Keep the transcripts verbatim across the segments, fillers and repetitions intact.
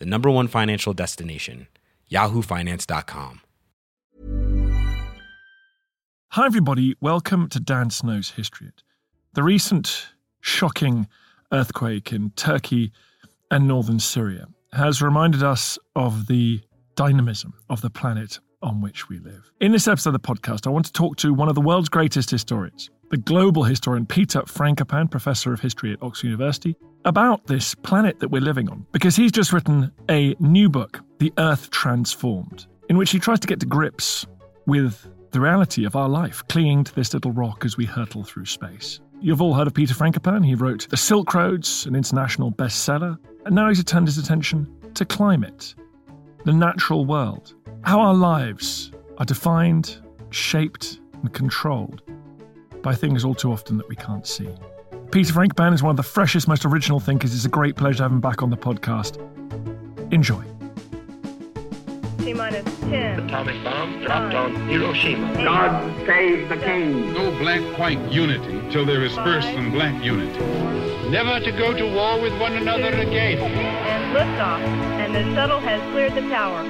The number one financial destination, yahoo finance dot com. Hi, everybody. Welcome to Dan Snow's History. The recent shocking earthquake in Turkey and northern Syria has reminded us of the dynamism of the planet on which we live. In this episode of the podcast, I want to talk to one of the world's greatest historians, the global historian Peter Frankopan, Professor of History at Oxford University, about this planet that we're living on, because he's just written a new book, The Earth Transformed, in which he tries to get to grips with the reality of our life, clinging to this little rock as we hurtle through space. You've all heard of Peter Frankopan. He wrote The Silk Roads, an international bestseller, and now he's turned his attention to climate, the natural world, how our lives are defined, shaped, and controlled by things all too often that we can't see. Peter Frankopan is one of the freshest, most original thinkers. It's a great pleasure to have him back on the podcast. Enjoy. T minus ten. Atomic bomb dropped on Hiroshima. Eight. God save the king. No black-white unity till there is first some black unity. Never to go to war with one another two. Again. And liftoff, and the shuttle has cleared the tower.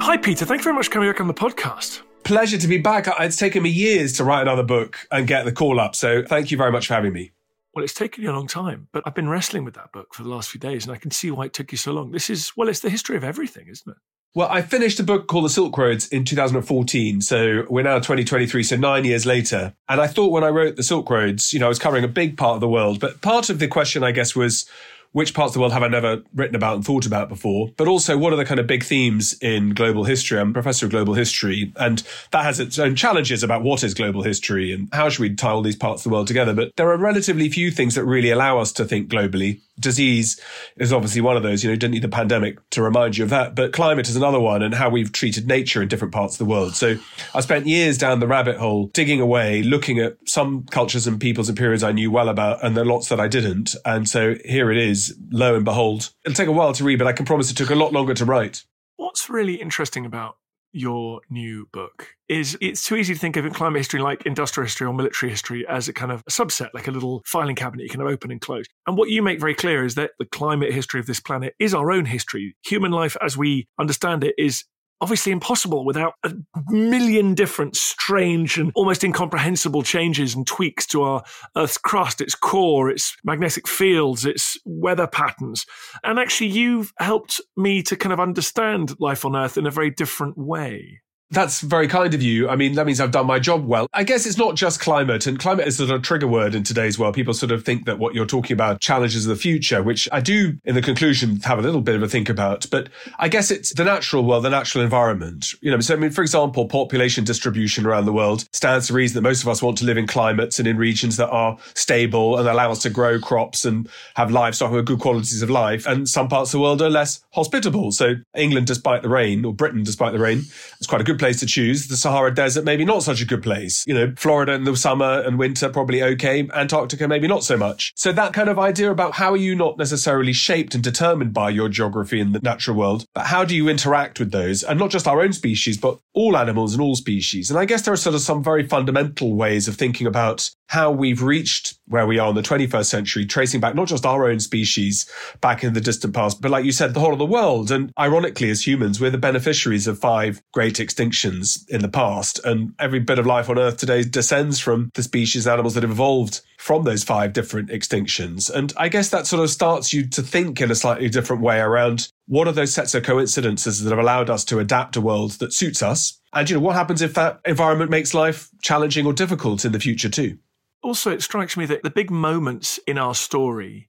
Hi, Peter. Thank you very much for coming back on the podcast. Pleasure to be back. It's taken me years to write another book and get the call up, so thank you very much for having me. Well, it's taken you a long time, but I've been wrestling with that book for the last few days, and I can see why it took you so long. This is, well, it's the history of everything, isn't it? Well, I finished a book called The Silk Roads in two thousand fourteen, so we're now twenty twenty-three, so nine years later. And I thought when I wrote The Silk Roads, you know, I was covering a big part of the world, but part of the question, I guess, was which parts of the world have I never written about and thought about before? But also, what are the kind of big themes in global history? I'm a professor of global history, and that has its own challenges about what is global history and how should we tie all these parts of the world together. But there are relatively few things that really allow us to think globally. Disease is obviously one of those. You know, you didn't need the pandemic to remind you of that. But climate is another one, and how we've treated nature in different parts of the world. So I spent years down the rabbit hole, digging away, looking at some cultures and peoples and periods I knew well about, and there are lots that I didn't. And so here it is, lo and behold. It'll take a while to read, but I can promise it took a lot longer to write. What's really interesting about your new book is it's too easy to think of climate history like industrial history or military history as a kind of a subset, like a little filing cabinet you can open and close. And what you make very clear is that the climate history of this planet is our own history. Human life as we understand it is obviously impossible without a million different strange and almost incomprehensible changes and tweaks to our Earth's crust, its core, its magnetic fields, its weather patterns. And actually, you've helped me to kind of understand life on Earth in a very different way. That's very kind of you. I mean, that means I've done my job well. I guess it's not just climate, and climate is sort of a trigger word in today's world. People sort of think that what you're talking about, challenges of the future, which I do, in the conclusion, have a little bit of a think about. But I guess it's the natural world, the natural environment. You know, so I mean, for example, population distribution around the world stands to reason that most of us want to live in climates and in regions that are stable and allow us to grow crops and have livestock with good qualities of life. And some parts of the world are less hospitable. So England, despite the rain, or Britain, despite the rain, it's quite a good place to choose. The Sahara Desert, maybe not such a good place. You know, Florida in the summer and winter, probably okay. Antarctica, maybe not so much. So that kind of idea about how are you not necessarily shaped and determined by your geography in the natural world, but how do you interact with those? And not just our own species, but all animals and all species. And I guess there are sort of some very fundamental ways of thinking about how we've reached where we are in the twenty-first century, tracing back not just our own species back in the distant past, but like you said, the whole of the world. And ironically, as humans, we're the beneficiaries of five great extinctions in the past. And every bit of life on Earth today descends from the species and animals that have evolved from those five different extinctions. And I guess that sort of starts you to think in a slightly different way around what are those sets of coincidences that have allowed us to adapt a world that suits us? And, you know, what happens if that environment makes life challenging or difficult in the future too? Also, it strikes me that the big moments in our story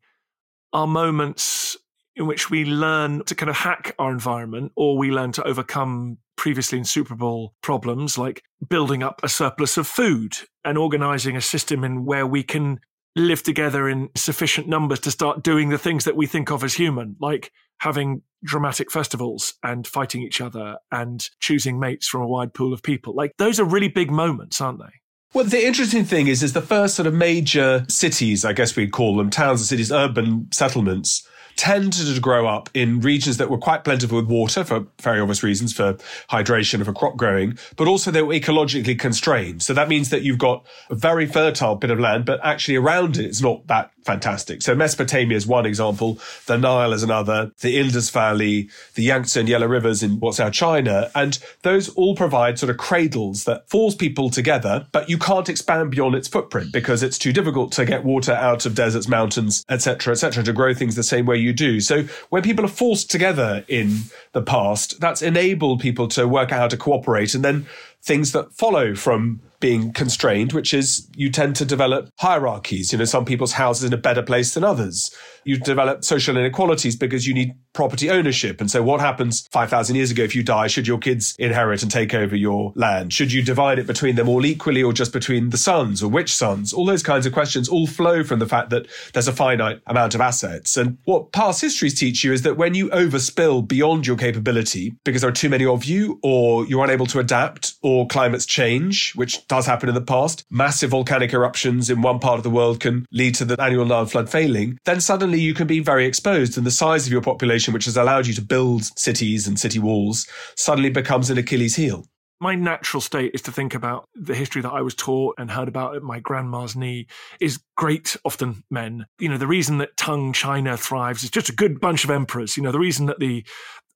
are moments in which we learn to kind of hack our environment, or we learn to overcome previously insuperable problems like building up a surplus of food and organising a system in where we can live together in sufficient numbers to start doing the things that we think of as human, like having dramatic festivals and fighting each other and choosing mates from a wide pool of people. Like, those are really big moments, aren't they? Well, the interesting thing is, is the first sort of major cities, I guess we'd call them, towns and cities, urban settlements, tended to grow up in regions that were quite plentiful with water for very obvious reasons, for hydration and for crop growing, but also they were ecologically constrained. So that means that you've got a very fertile bit of land, but actually around it, it's not that fantastic. So Mesopotamia is one example, the Nile is another, the Indus Valley, the Yangtze and Yellow Rivers in what's now China. And those all provide sort of cradles that force people together, but you can't expand beyond its footprint because it's too difficult to get water out of deserts, mountains, et cetera, et cetera, to grow things the same way you do. So when people are forced together in the past, that's enabled people to work out how to cooperate. And then things that follow from being constrained, which is you tend to develop hierarchies. You know, some people's houses in a better place than others. You develop social inequalities because you need property ownership. And so what happens five thousand years ago if you die? Should your kids inherit and take over your land? Should you divide it between them all equally, or just between the sons, or which sons? All those kinds of questions all flow from the fact that there's a finite amount of assets. And what past histories teach you is that when you overspill beyond your capability because there are too many of you, or you're unable to adapt, or climates change, which does happen in the past, massive volcanic eruptions in one part of the world can lead to the annual Nile flood failing, then suddenly you can be very exposed, and the size of your population, which has allowed you to build cities and city walls, suddenly becomes an Achilles heel. My natural state is to think about the history that I was taught and heard about at my grandma's knee is great, often men. You know, the reason that Tang China thrives is just a good bunch of emperors. You know, the reason that the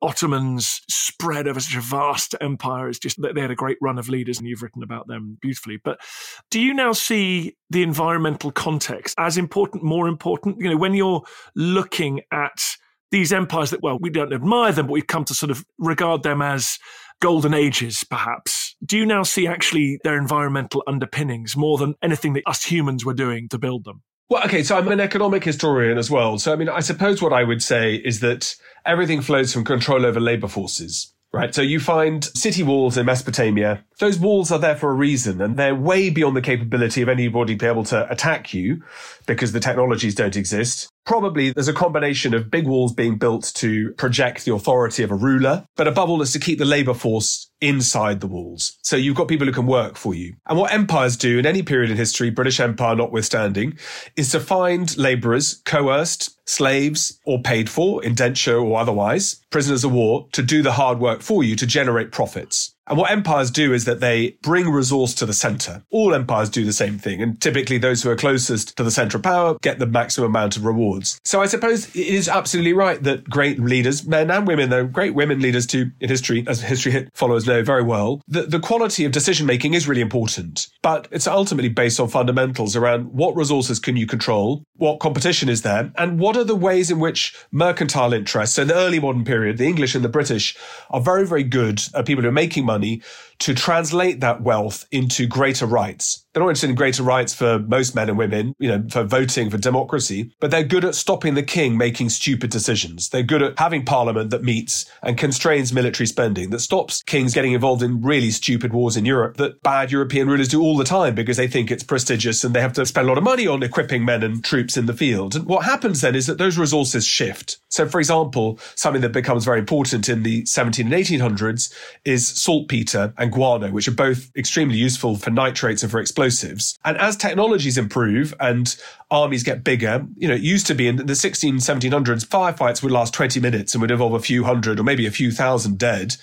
Ottomans spread over such a vast empire is just that they had a great run of leaders, and you've written about them beautifully. But do you now see the environmental context as important, more important? You know, when you're looking at these empires that, well, we don't admire them, but we've come to sort of regard them as golden ages, perhaps. Do you now see actually their environmental underpinnings more than anything that us humans were doing to build them? Well, okay, so I'm an economic historian as well. So, I mean, I suppose what I would say is that everything flows from control over labour forces, right? So you find city walls in Mesopotamia. Those walls are there for a reason, and they're way beyond the capability of anybody to be able to attack you because the technologies don't exist. Probably there's a combination of big walls being built to project the authority of a ruler, but above all is to keep the labour force inside the walls. So you've got people who can work for you. And what empires do in any period in history, British Empire notwithstanding, is to find labourers, coerced, slaves, or paid for, indenture or otherwise, prisoners of war, to do the hard work for you to generate profits. And what empires do is that they bring resource to the centre. All empires do the same thing. And typically those who are closest to the centre of power get the maximum amount of rewards. So I suppose it is absolutely right that great leaders, men and women, though great women leaders too in history, as history followers know very well, that the quality of decision-making is really important. But it's ultimately based on fundamentals around what resources can you control, what competition is there, and what are the ways in which mercantile interests, so in the early modern period, the English and the British are very, very good at people who are making money Money, to translate that wealth into greater rights. They're not interested in greater rights for most men and women, you know, for voting, for democracy, but they're good at stopping the king making stupid decisions. They're good at having parliament that meets and constrains military spending, that stops kings getting involved in really stupid wars in Europe that bad European rulers do all the time because they think it's prestigious and they have to spend a lot of money on equipping men and troops in the field. And what happens then is that those resources shift. So, for example, something that becomes very important in the seventeen and eighteen hundreds is saltpeter and guano, which are both extremely useful for nitrates and for explosives. And as technologies improve and armies get bigger, you know, it used to be in the sixteen hundreds, seventeen hundreds, firefights would last twenty minutes and would involve a few hundred or maybe a few thousand dead.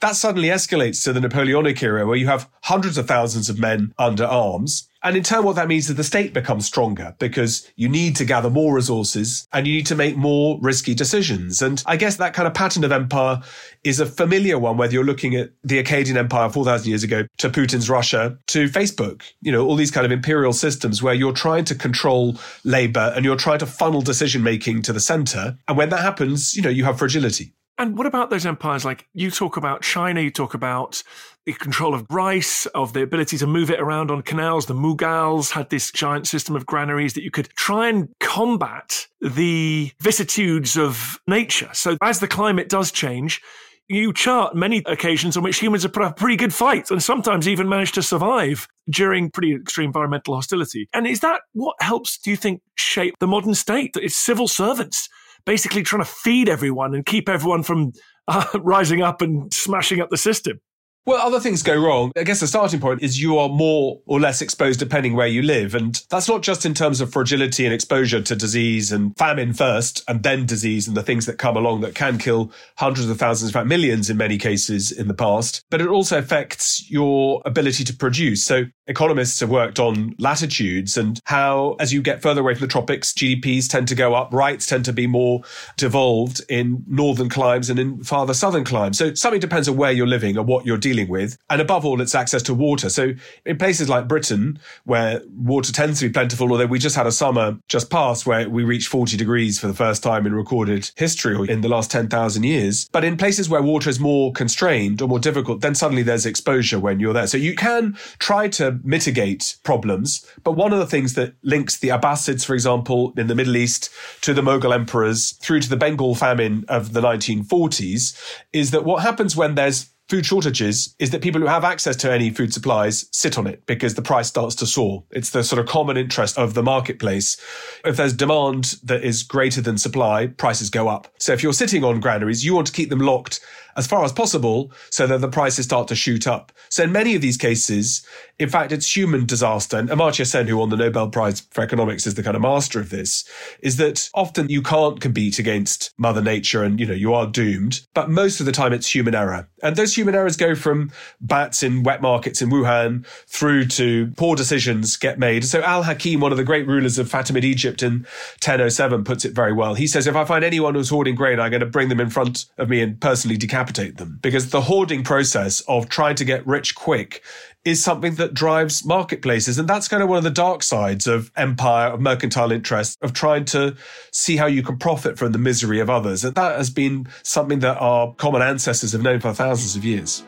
That suddenly escalates to the Napoleonic era, where you have hundreds of thousands of men under arms. And in turn, what that means is the state becomes stronger because you need to gather more resources and you need to make more risky decisions. And I guess that kind of pattern of empire is a familiar one, whether you're looking at the Akkadian Empire four thousand years ago to Putin's Russia to Facebook, you know, all these kind of imperial systems where you're trying to control labor and you're trying to funnel decision making to the center. And when that happens, you know, you have fragility. And what about those empires? Like you talk about China, you talk about the control of rice, of the ability to move it around on canals. The Mughals had this giant system of granaries that you could try and combat the vicissitudes of nature. So as the climate does change, you chart many occasions on which humans have put up a pretty good fight and sometimes even managed to survive during pretty extreme environmental hostility. And is that what helps, do you think, shape the modern state? It's civil servants basically trying to feed everyone and keep everyone from uh, rising up and smashing up the system. Well, other things go wrong. I guess the starting point is you are more or less exposed depending where you live. And that's not just in terms of fragility and exposure to disease and famine first and then disease and the things that come along that can kill hundreds of thousands, in fact, millions in many cases in the past. But it also affects your ability to produce. So economists have worked on latitudes and how, as you get further away from the tropics, G D Ps tend to go up, rights tend to be more devolved in northern climes and in farther southern climes. So something depends on where you're living and what you're dealing dealing with. And above all, it's access to water. So in places like Britain, where water tends to be plentiful, although we just had a summer just past where we reached forty degrees for the first time in recorded history or in the last ten thousand years. But in places where water is more constrained or more difficult, then suddenly there's exposure when you're there. So you can try to mitigate problems. But one of the things that links the Abbasids, for example, in the Middle East to the Mughal emperors through to the Bengal famine of the nineteen forties is that what happens when there's food shortages is that people who have access to any food supplies sit on it because the price starts to soar. It's the sort of common interest of the marketplace. If there's demand that is greater than supply, prices go up. So if you're sitting on granaries, you want to keep them locked as far as possible so that the prices start to shoot up. So in many of these cases, in fact, it's human disaster. And Amartya Sen, who won the Nobel Prize for Economics, is the kind of master of this, is that often you can't compete against Mother Nature and, you know, you are doomed. But most of the time, it's human error. And those human Human errors go from bats in wet markets in Wuhan through to poor decisions get made. So Al-Hakim, one of the great rulers of Fatimid Egypt in ten oh seven, puts it very well. He says, if I find anyone who's hoarding grain, I'm going to bring them in front of me and personally decapitate them. Because the hoarding process of trying to get rich quick is something that drives marketplaces. And that's kind of one of the dark sides of empire, of mercantile interest, of trying to see how you can profit from the misery of others. And that has been something that our common ancestors have known for thousands of years.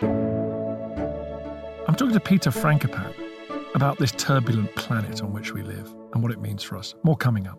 I'm talking to Peter Frankopan about this turbulent planet on which we live and what it means for us. More coming up.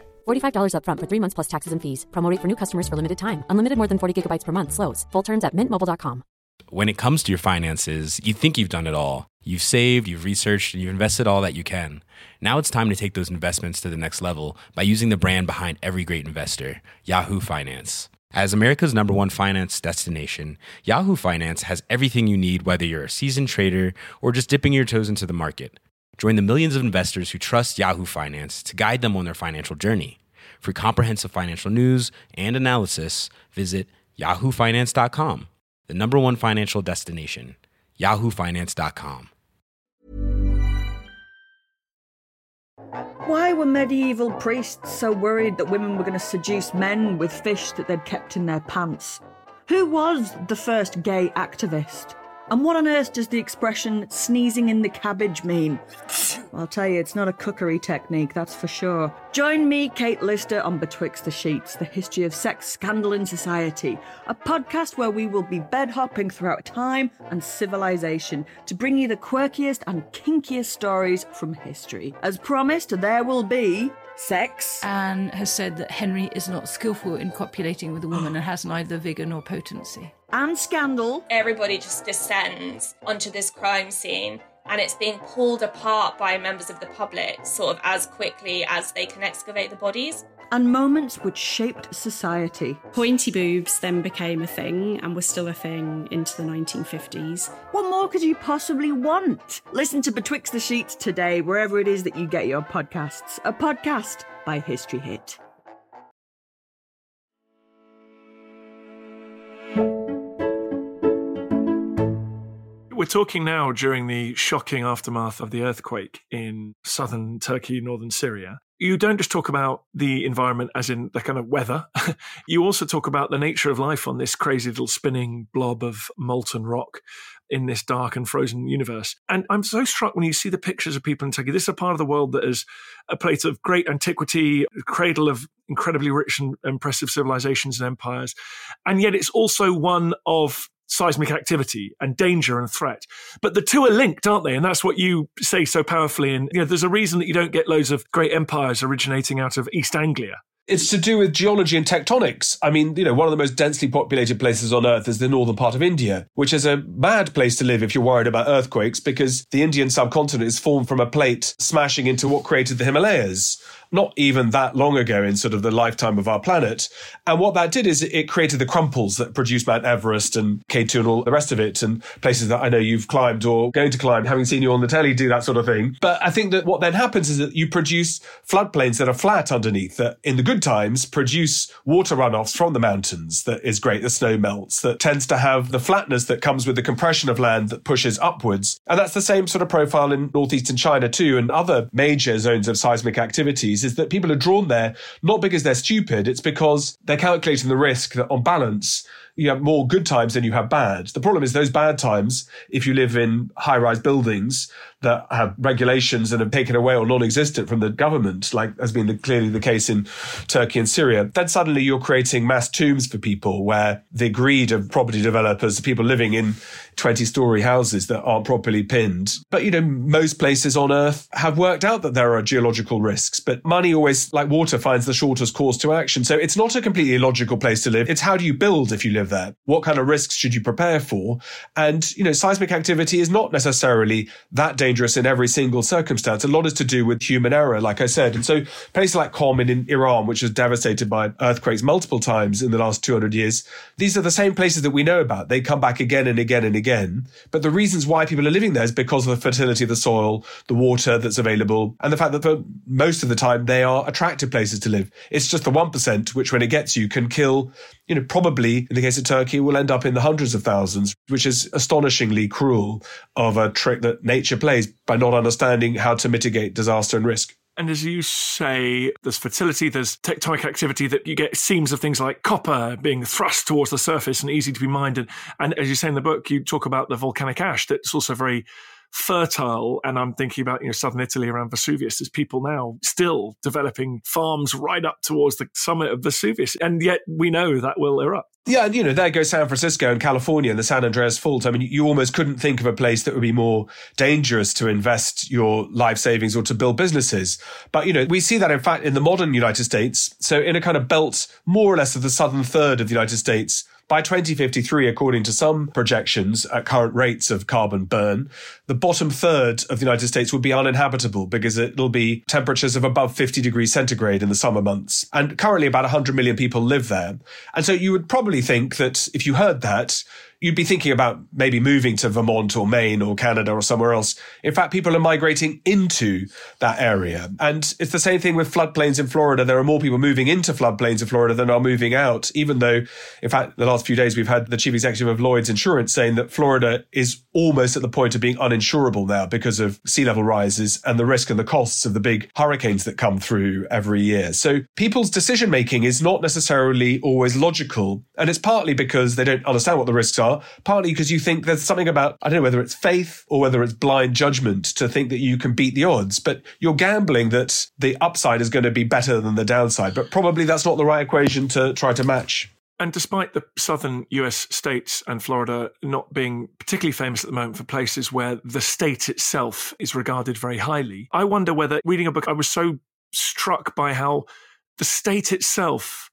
forty-five dollars up front for three months plus taxes and fees. Promo rate for new customers for limited time. Unlimited more than forty gigabytes per month slows. Full terms at mint mobile dot com. When it comes to your finances, you think you've done it all. You've saved, you've researched, and you've invested all that you can. Now it's time to take those investments to the next level by using the brand behind every great investor, Yahoo Finance. As America's number one finance destination, Yahoo Finance has everything you need, whether you're a seasoned trader or just dipping your toes into the market. Join the millions of investors who trust Yahoo Finance to guide them on their financial journey. For comprehensive financial news and analysis, visit yahoo finance dot com, the number one financial destination, yahoo finance dot com. Why were medieval priests so worried that women were going to seduce men with fish that they'd kept in their pants? Who was the first gay activist? And what on earth does the expression sneezing in the cabbage mean? I'll tell you, it's not a cookery technique, that's for sure. Join me, Kate Lister, on Betwixt the Sheets, the history of sex scandal in society, a podcast where we will be bed-hopping throughout time and civilization to bring you the quirkiest and kinkiest stories from history. As promised, there will be... sex. Anne has said that Henry is not skillful in copulating with a woman and has neither vigour nor potency. And scandal. Everybody just descends onto this crime scene and it's being pulled apart by members of the public sort of as quickly as they can excavate the bodies. And moments which shaped society. Pointy boobs then became a thing and were still a thing into the nineteen fifties. What more could you possibly want? Listen to Betwixt the Sheets today, wherever it is that you get your podcasts. A podcast by History Hit. We're talking now during the shocking aftermath of the earthquake in southern Turkey, northern Syria. You don't just talk about the environment as in the kind of weather. You also talk about the nature of life on this crazy little spinning blob of molten rock in this dark and frozen universe. And I'm so struck when you see the pictures of people in Turkey. This is a part of the world that is a place of great antiquity, a cradle of incredibly rich and impressive civilizations and empires. And yet it's also one of seismic activity and danger and threat. But the two are linked, aren't they? And that's what you say so powerfully. And you know, there's a reason that you don't get loads of great empires originating out of East Anglia. It's to do with geology and tectonics. I mean, you know, one of the most densely populated places on Earth is the northern part of India, which is a bad place to live if you're worried about earthquakes, because the Indian subcontinent is formed from a plate smashing into what created the Himalayas, not even that long ago in sort of the lifetime of our planet. And what that did is it created the crumples that produced Mount Everest and K two and all the rest of it, and places that I know you've climbed or going to climb, having seen you on the telly do that sort of thing. But I think that what then happens is that you produce floodplains that are flat underneath, that in the good times produce water runoffs from the mountains that is great, the snow melts, that tends to have the flatness that comes with the compression of land that pushes upwards. And that's the same sort of profile in northeastern China too, and other major zones of seismic activities, is that people are drawn there not because they're stupid, it's because they're calculating the risk that on balance you have more good times than you have bad. The problem is those bad times, if you live in high-rise buildings that have regulations that have taken away or non-existent from the government, like has been the, clearly the case in Turkey and Syria, then suddenly you're creating mass tombs for people where the greed of property developers, the people living in twenty-storey houses that aren't properly pinned. But, you know, most places on Earth have worked out that there are geological risks, but money always, like water, finds the shortest course to action. So it's not a completely illogical place to live. It's how do you build if you live there? What kind of risks should you prepare for? And, you know, seismic activity is not necessarily that dangerous. dangerous in every single circumstance. A lot is to do with human error, like I said. And so places like Qom in, in Iran, which was devastated by earthquakes multiple times in the last two hundred years, these are the same places that we know about. They come back again and again and again. But the reasons why people are living there is because of the fertility of the soil, the water that's available, and the fact that for most of the time they are attractive places to live. It's just the one percent which, when it gets you, can kill, you know, probably in the case of Turkey, will end up in the hundreds of thousands, which is astonishingly cruel of a trick that nature plays by not understanding how to mitigate disaster and risk. And as you say, there's fertility, there's tectonic activity that you get seams of things like copper being thrust towards the surface and easy to be mined. And, and as you say in the book, you talk about the volcanic ash that's also very fertile, and I'm thinking about, you know, southern Italy around Vesuvius. There's people now still developing farms right up towards the summit of Vesuvius, and yet we know that will erupt. Yeah, and you know, there goes San Francisco and California and the San Andreas Fault. I mean, you almost couldn't think of a place that would be more dangerous to invest your life savings or to build businesses. But, you know, we see that, in fact, in the modern United States. So in a kind of belt, more or less of the southern third of the United States, By twenty fifty-three, according to some projections at current rates of carbon burn, the bottom third of the United States would be uninhabitable because it'll be temperatures of above fifty degrees centigrade in the summer months. And currently about one hundred million people live there. And so you would probably think that if you heard that, you'd be thinking about maybe moving to Vermont or Maine or Canada or somewhere else. In fact, people are migrating into that area. And it's the same thing with floodplains in Florida. There are more people moving into floodplains in Florida than are moving out, even though, in fact, the last few days we've had the chief executive of Lloyd's Insurance saying that Florida is almost at the point of being uninsurable now because of sea level rises and the risk and the costs of the big hurricanes that come through every year. So people's decision-making is not necessarily always logical. And it's partly because they don't understand what the risks are, partly because you think there's something about, I don't know whether it's faith or whether it's blind judgment to think that you can beat the odds, but you're gambling that the upside is going to be better than the downside. But probably that's not the right equation to try to match. And despite the southern U S states and Florida not being particularly famous at the moment for places where the state itself is regarded very highly, I wonder whether, reading a book, I was so struck by how the state itself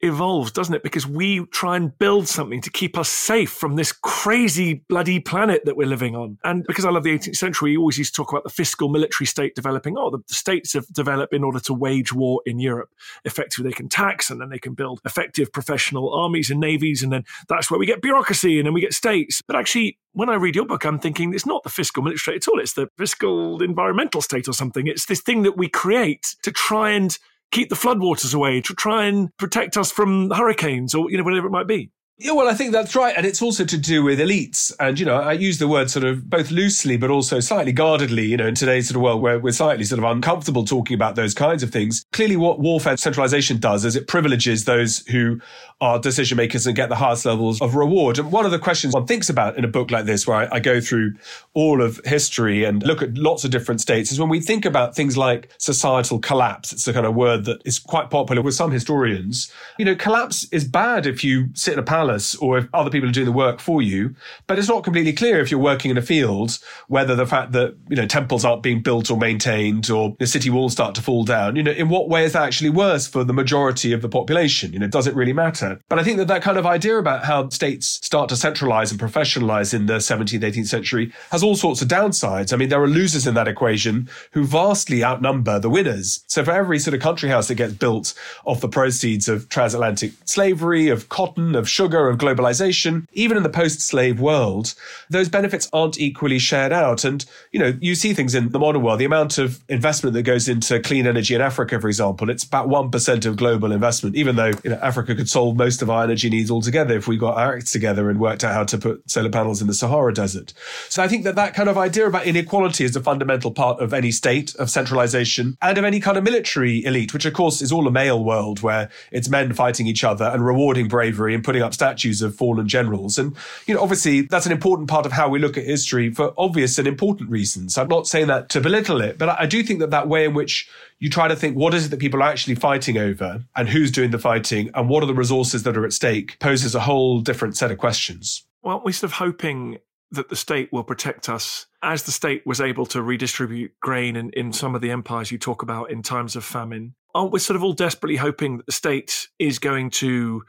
evolves, doesn't it? Because we try and build something to keep us safe from this crazy bloody planet that we're living on. And because I love the eighteenth century, you always used to talk about the fiscal military state developing. Oh, the states have developed in order to wage war in Europe. Effectively, they can tax and then they can build effective professional armies and navies. And then that's where we get bureaucracy and then we get states. But actually, when I read your book, I'm thinking it's not the fiscal military state at all. It's the fiscal environmental state or something. It's this thing that we create to try and keep the floodwaters away, to try and protect us from hurricanes or, you know, whatever it might be. Yeah, well, I think that's right. And it's also to do with elites. And, you know, I use the word sort of both loosely, but also slightly guardedly, you know, in today's sort of world where we're slightly sort of uncomfortable talking about those kinds of things. Clearly what warfare centralization does is it privileges those who are decision makers and get the highest levels of reward. And one of the questions one thinks about in a book like this, where I, I go through all of history and look at lots of different states, is when we think about things like societal collapse. It's the kind of word that is quite popular with some historians. You know, collapse is bad if you sit in a palace or if other people are doing the work for you. But it's not completely clear if you're working in a field whether the fact that, you know, temples aren't being built or maintained or the city walls start to fall down, you know, in what way is that actually worse for the majority of the population? You know, does it really matter? But I think that that kind of idea about how states start to centralise and professionalise in the seventeenth, eighteenth century has all sorts of downsides. I mean, there are losers in that equation who vastly outnumber the winners. So for every sort of country house that gets built off the proceeds of transatlantic slavery, of cotton, of sugar, of globalization, even in the post-slave world, those benefits aren't equally shared out. And, you know, you see things in the modern world, the amount of investment that goes into clean energy in Africa, for example, it's about one percent of global investment, even though, you know, Africa could solve most of our energy needs altogether if we got our acts together and worked out how to put solar panels in the Sahara Desert. So I think that that kind of idea about inequality is a fundamental part of any state, of centralization, and of any kind of military elite, which, of course, is all a male world where it's men fighting each other and rewarding bravery and putting up statues of fallen generals. And, you know, obviously that's an important part of how we look at history for obvious and important reasons. I'm not saying that to belittle it, but I do think that that way in which you try to think, what is it that people are actually fighting over and who's doing the fighting and what are the resources that are at stake poses a whole different set of questions. Well, aren't we sort of hoping that the state will protect us as the state was able to redistribute grain in, in some of the empires you talk about in times of famine? Aren't we sort of all desperately hoping that the state is going to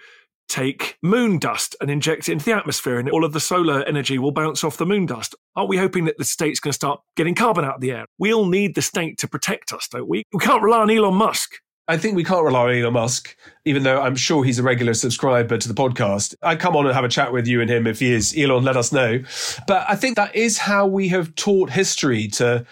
take moon dust and inject it into the atmosphere and all of the solar energy will bounce off the moon dust? Aren't we hoping that the state's going to start getting carbon out of the air? We all need the state to protect us, don't we? We can't rely on Elon Musk. I think we can't rely on Elon Musk, even though I'm sure he's a regular subscriber to the podcast. I come on and have a chat with you and him. If he is, Elon, let us know. But I think that is how we have taught history to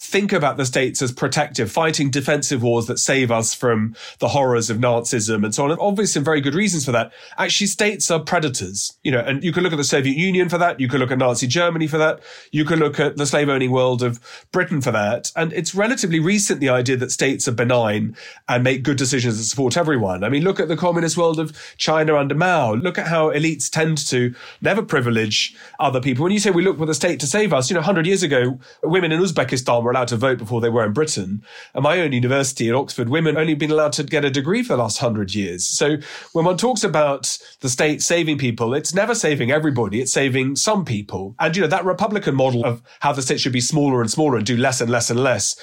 think about the states as protective, fighting defensive wars that save us from the horrors of Nazism and so on. And obviously, very good reasons for that. Actually, states are predators, you know, and you can look at the Soviet Union for that. You can look at Nazi Germany for that. You can look at the slave-owning world of Britain for that. And it's relatively recent, the idea that states are benign and make good decisions that support everyone. I mean, look at the communist world of China under Mao. Look at how elites tend to never privilege other people. When you say we look for the state to save us, you know, one hundred years ago, women in Uzbekistan were allowed to vote before they were in Britain. At my own university at Oxford, women only been allowed to get a degree for the last hundred years. So when one talks about the state saving people, it's never saving everybody. It's saving some people. And, you know, that Republican model of how the state should be smaller and smaller and do less and less and less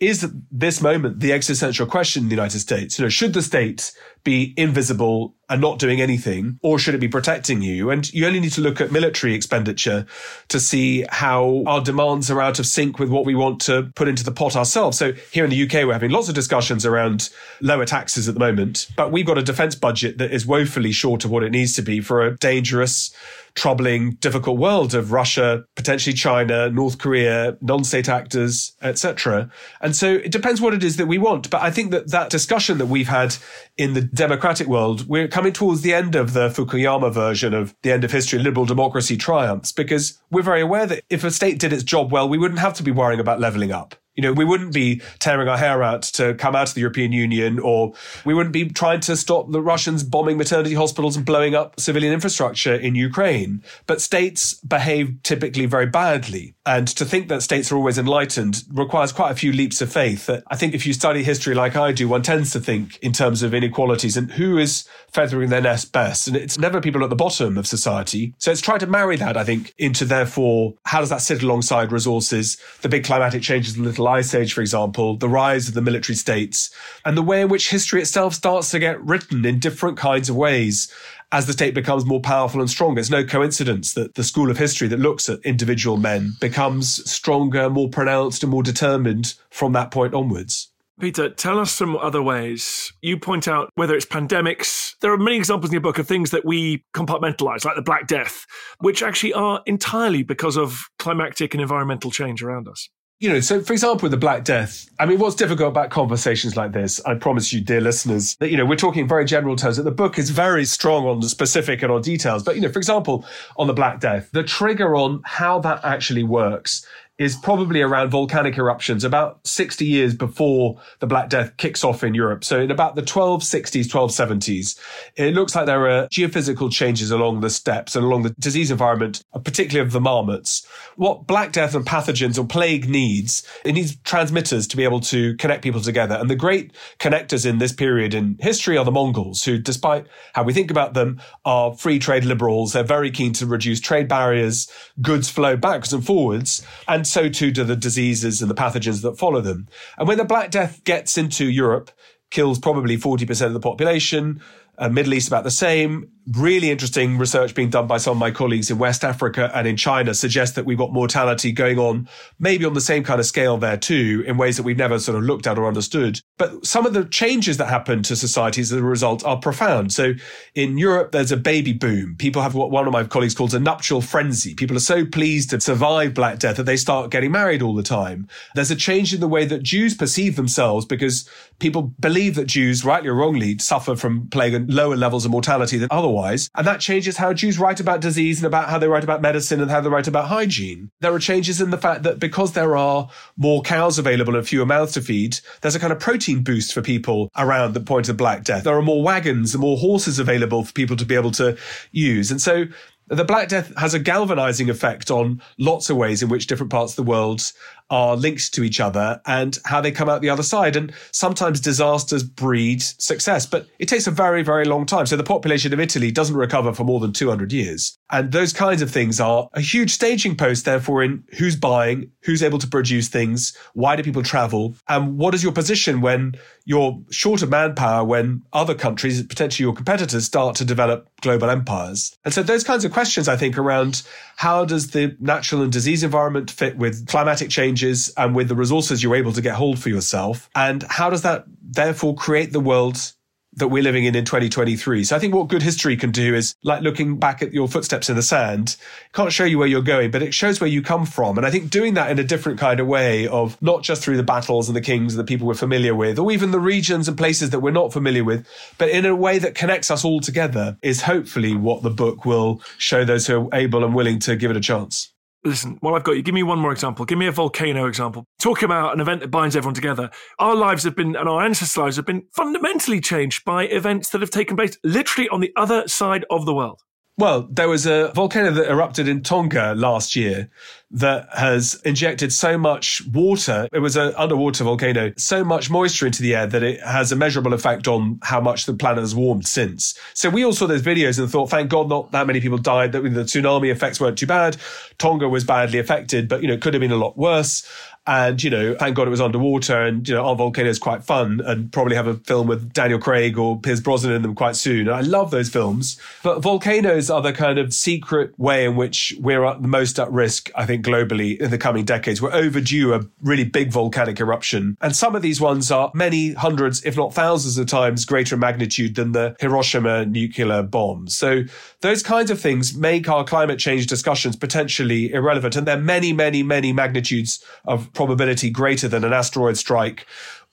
is this moment the existential question in the United States? You know, should the state be invisible and not doing anything, or should it be protecting you? And you only need to look at military expenditure to see how our demands are out of sync with what we want to put into the pot ourselves. So here in the U K, we're having lots of discussions around lower taxes at the moment, but we've got a defence budget that is woefully short of what it needs to be for a dangerous, troubling, difficult world of Russia, potentially China, North Korea, non-state actors, et cetera. And so it depends what it is that we want. But I think that that discussion that we've had in the democratic world, we're coming towards the end of the Fukuyama version of the end of history, liberal democracy triumphs, because we're very aware that if a state did its job well, we wouldn't have to be worrying about levelling up. You know, we wouldn't be tearing our hair out to come out of the European Union, or we wouldn't be trying to stop the Russians bombing maternity hospitals and blowing up civilian infrastructure in Ukraine. But states behave typically very badly. And to think that states are always enlightened requires quite a few leaps of faith. I think if you study history like I do, one tends to think in terms of inequalities and who is feathering their nest best. And it's never people at the bottom of society. So it's trying to marry that, I think, into therefore, how does that sit alongside resources, the big climatic changes, the little Ice Age, for example, the rise of the military states, and the way in which history itself starts to get written in different kinds of ways as the state becomes more powerful and stronger. It's no coincidence that the school of history that looks at individual men becomes stronger, more pronounced and more determined from that point onwards. Peter, tell us some other ways. You point out whether it's pandemics. There are many examples in your book of things that we compartmentalise, like the Black Death, which actually are entirely because of climactic and environmental change around us. You know, so for example, with the Black Death, I mean, what's difficult about conversations like this, I promise you, dear listeners, that, you know, we're talking in very general terms, that the book is very strong on the specific and on details. But, you know, for example, on the Black Death, the trigger on how that actually works is probably around volcanic eruptions, about sixty years before the Black Death kicks off in Europe. So in about the twelve sixties, twelve seventies, it looks like there are geophysical changes along the steppes and along the disease environment, particularly of the marmots. What Black Death and pathogens or plague needs, it needs transmitters to be able to connect people together. And the great connectors in this period in history are the Mongols, who, despite how we think about them, are free trade liberals. They're very keen to reduce trade barriers, goods flow backwards and forwards, and so too do the diseases and the pathogens that follow them. And when the Black Death gets into Europe, kills probably forty percent of the population, uh, Middle East about the same. Really interesting research being done by some of my colleagues in West Africa and in China suggests that we've got mortality going on, maybe on the same kind of scale there too, in ways that we've never sort of looked at or understood. But some of the changes that happen to societies as a result are profound. So in Europe, there's a baby boom. People have what one of my colleagues calls a nuptial frenzy. People are so pleased to survive Black Death that they start getting married all the time. There's a change in the way that Jews perceive themselves, because people believe that Jews, rightly or wrongly, suffer from plague and lower levels of mortality than otherwise. And that changes how Jews write about disease and about how they write about medicine and how they write about hygiene. There are changes in the fact that because there are more cows available and fewer mouths to feed, there's a kind of protein boost for people around the point of Black Death. There are more wagons and more horses available for people to be able to use. And so the Black Death has a galvanizing effect on lots of ways in which different parts of the world are linked to each other and how they come out the other side. And sometimes disasters breed success, but it takes a very, very long time. So the population of Italy doesn't recover for more than two hundred years. And those kinds of things are a huge staging post, therefore, in who's buying, who's able to produce things, why do people travel, and what is your position when you're short of manpower, when other countries, potentially your competitors, start to develop global empires. And so those kinds of questions, I think, around how does the natural and disease environment fit with climatic changes and with the resources you're able to get hold for yourself, and how does that therefore create the world that we're living in in twenty twenty-three. So I think what good history can do is like looking back at your footsteps in the sand. It can't show you where you're going, but it shows where you come from. And I think doing that in a different kind of way, of not just through the battles and the kings and the people we're familiar with, or even the regions and places that we're not familiar with, but in a way that connects us all together, is hopefully what the book will show those who are able and willing to give it a chance. Listen, while I've got you, give me one more example. Give me a volcano example. Talk about an event that binds everyone together. Our lives have been, and our ancestors' lives have been fundamentally changed by events that have taken place literally on the other side of the world. Well, there was a volcano that erupted in Tonga last year that has injected so much water. It was an underwater volcano, so much moisture into the air that it has a measurable effect on how much the planet has warmed since. So we all saw those videos and thought, thank God not that many people died, that the tsunami effects weren't too bad. Tonga was badly affected, but, you know, it could have been a lot worse. And, you know, thank God it was underwater, and, you know, our volcano is quite fun, and probably have a film with Daniel Craig or Piers Brosnan in them quite soon. And I love those films. But volcanoes are the kind of secret way in which we're at the most at risk, I think, globally in the coming decades. We're overdue a really big volcanic eruption. And some of these ones are many hundreds, if not thousands of times greater in magnitude than the Hiroshima nuclear bomb. So those kinds of things make our climate change discussions potentially irrelevant. And there are many, many, many magnitudes of probability greater than an asteroid strike,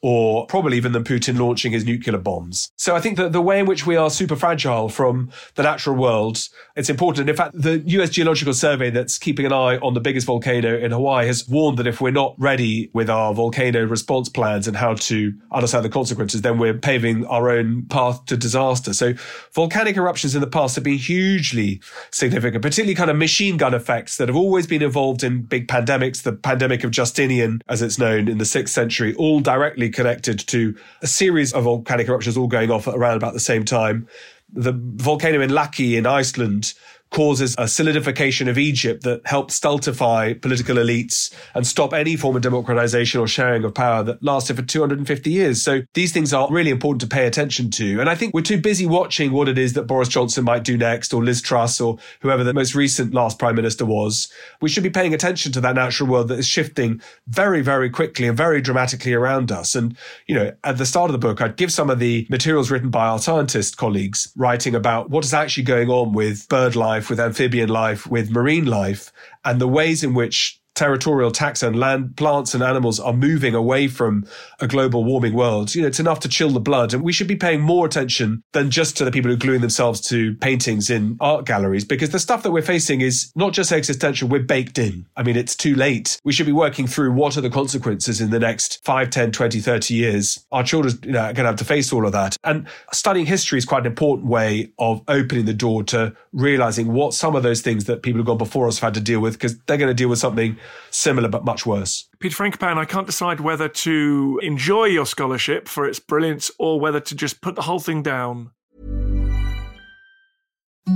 or probably even than Putin launching his nuclear bombs. So I think that the way in which we are super fragile from the natural world, it's important. And in fact, the U S Geological Survey that's keeping an eye on the biggest volcano in Hawaii has warned that if we're not ready with our volcano response plans and how to understand the consequences, then we're paving our own path to disaster. So volcanic eruptions in the past have been hugely significant, particularly kind of machine gun effects that have always been involved in big pandemics. The pandemic of Justinian, as it's known, in the sixth century, all directly connected to a series of volcanic eruptions all going off around about the same time. The volcano in Laki in Iceland causes a solidification of Egypt that helps stultify political elites and stop any form of democratization or sharing of power that lasted for two hundred fifty years. So these things are really important to pay attention to. And I think we're too busy watching what it is that Boris Johnson might do next, or Liz Truss, or whoever the most recent last prime minister was. We should be paying attention to that natural world that is shifting very, very quickly and very dramatically around us. And, you know, at the start of the book, I'd give some of the materials written by our scientist colleagues writing about what is actually going on with bird life, with amphibian life, with marine life, and the ways in which territorial taxa and land plants and animals are moving away from a global warming world. You know, it's enough to chill the blood. And we should be paying more attention than just to the people who are gluing themselves to paintings in art galleries, because the stuff that we're facing is not just existential, we're baked in. I mean, it's too late. We should be working through what are the consequences in the next five, ten, twenty, thirty years. Our children, you know, are going to have to face all of that. And studying history is quite an important way of opening the door to realizing what some of those things that people who've gone before us have had to deal with, because they're going to deal with something similar but much worse. Peter Frankopan, I can't decide whether to enjoy your scholarship for its brilliance or whether to just put the whole thing down.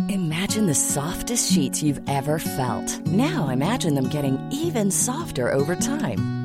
Imagine the softest sheets you've ever felt. Now imagine them getting even softer over time.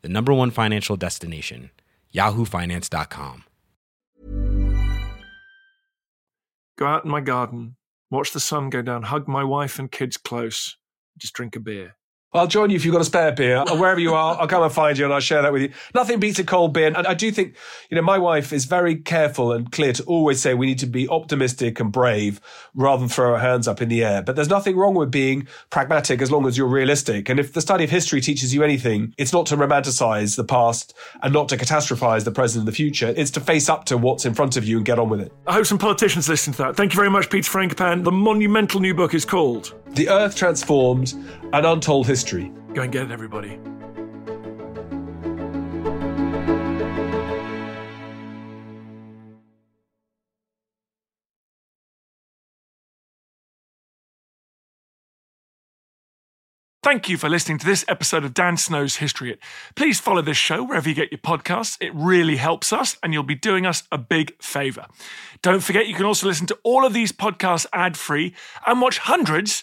The number one financial destination, yahoo finance dot com. Go out in my garden, watch the sun go down, hug my wife and kids close, just drink a beer. I'll join you if you've got a spare beer, or wherever you are, I'll come and find you and I'll share that with you. Nothing beats a cold beer. And I do think, you know, my wife is very careful and clear to always say we need to be optimistic and brave rather than throw our hands up in the air. But there's nothing wrong with being pragmatic as long as you're realistic. And if the study of history teaches you anything, it's not to romanticize the past and not to catastrophize the present and the future. It's to face up to what's in front of you and get on with it. I hope some politicians listen to that. Thank you very much, Peter Frankopan. The monumental new book is called The Earth Transformed, An Untold History. Go and get it, everybody. Thank you for listening to this episode of Dan Snow's History It. Please follow this show wherever you get your podcasts. It really helps us, and you'll be doing us a big favour. Don't forget, you can also listen to all of these podcasts ad-free and watch hundreds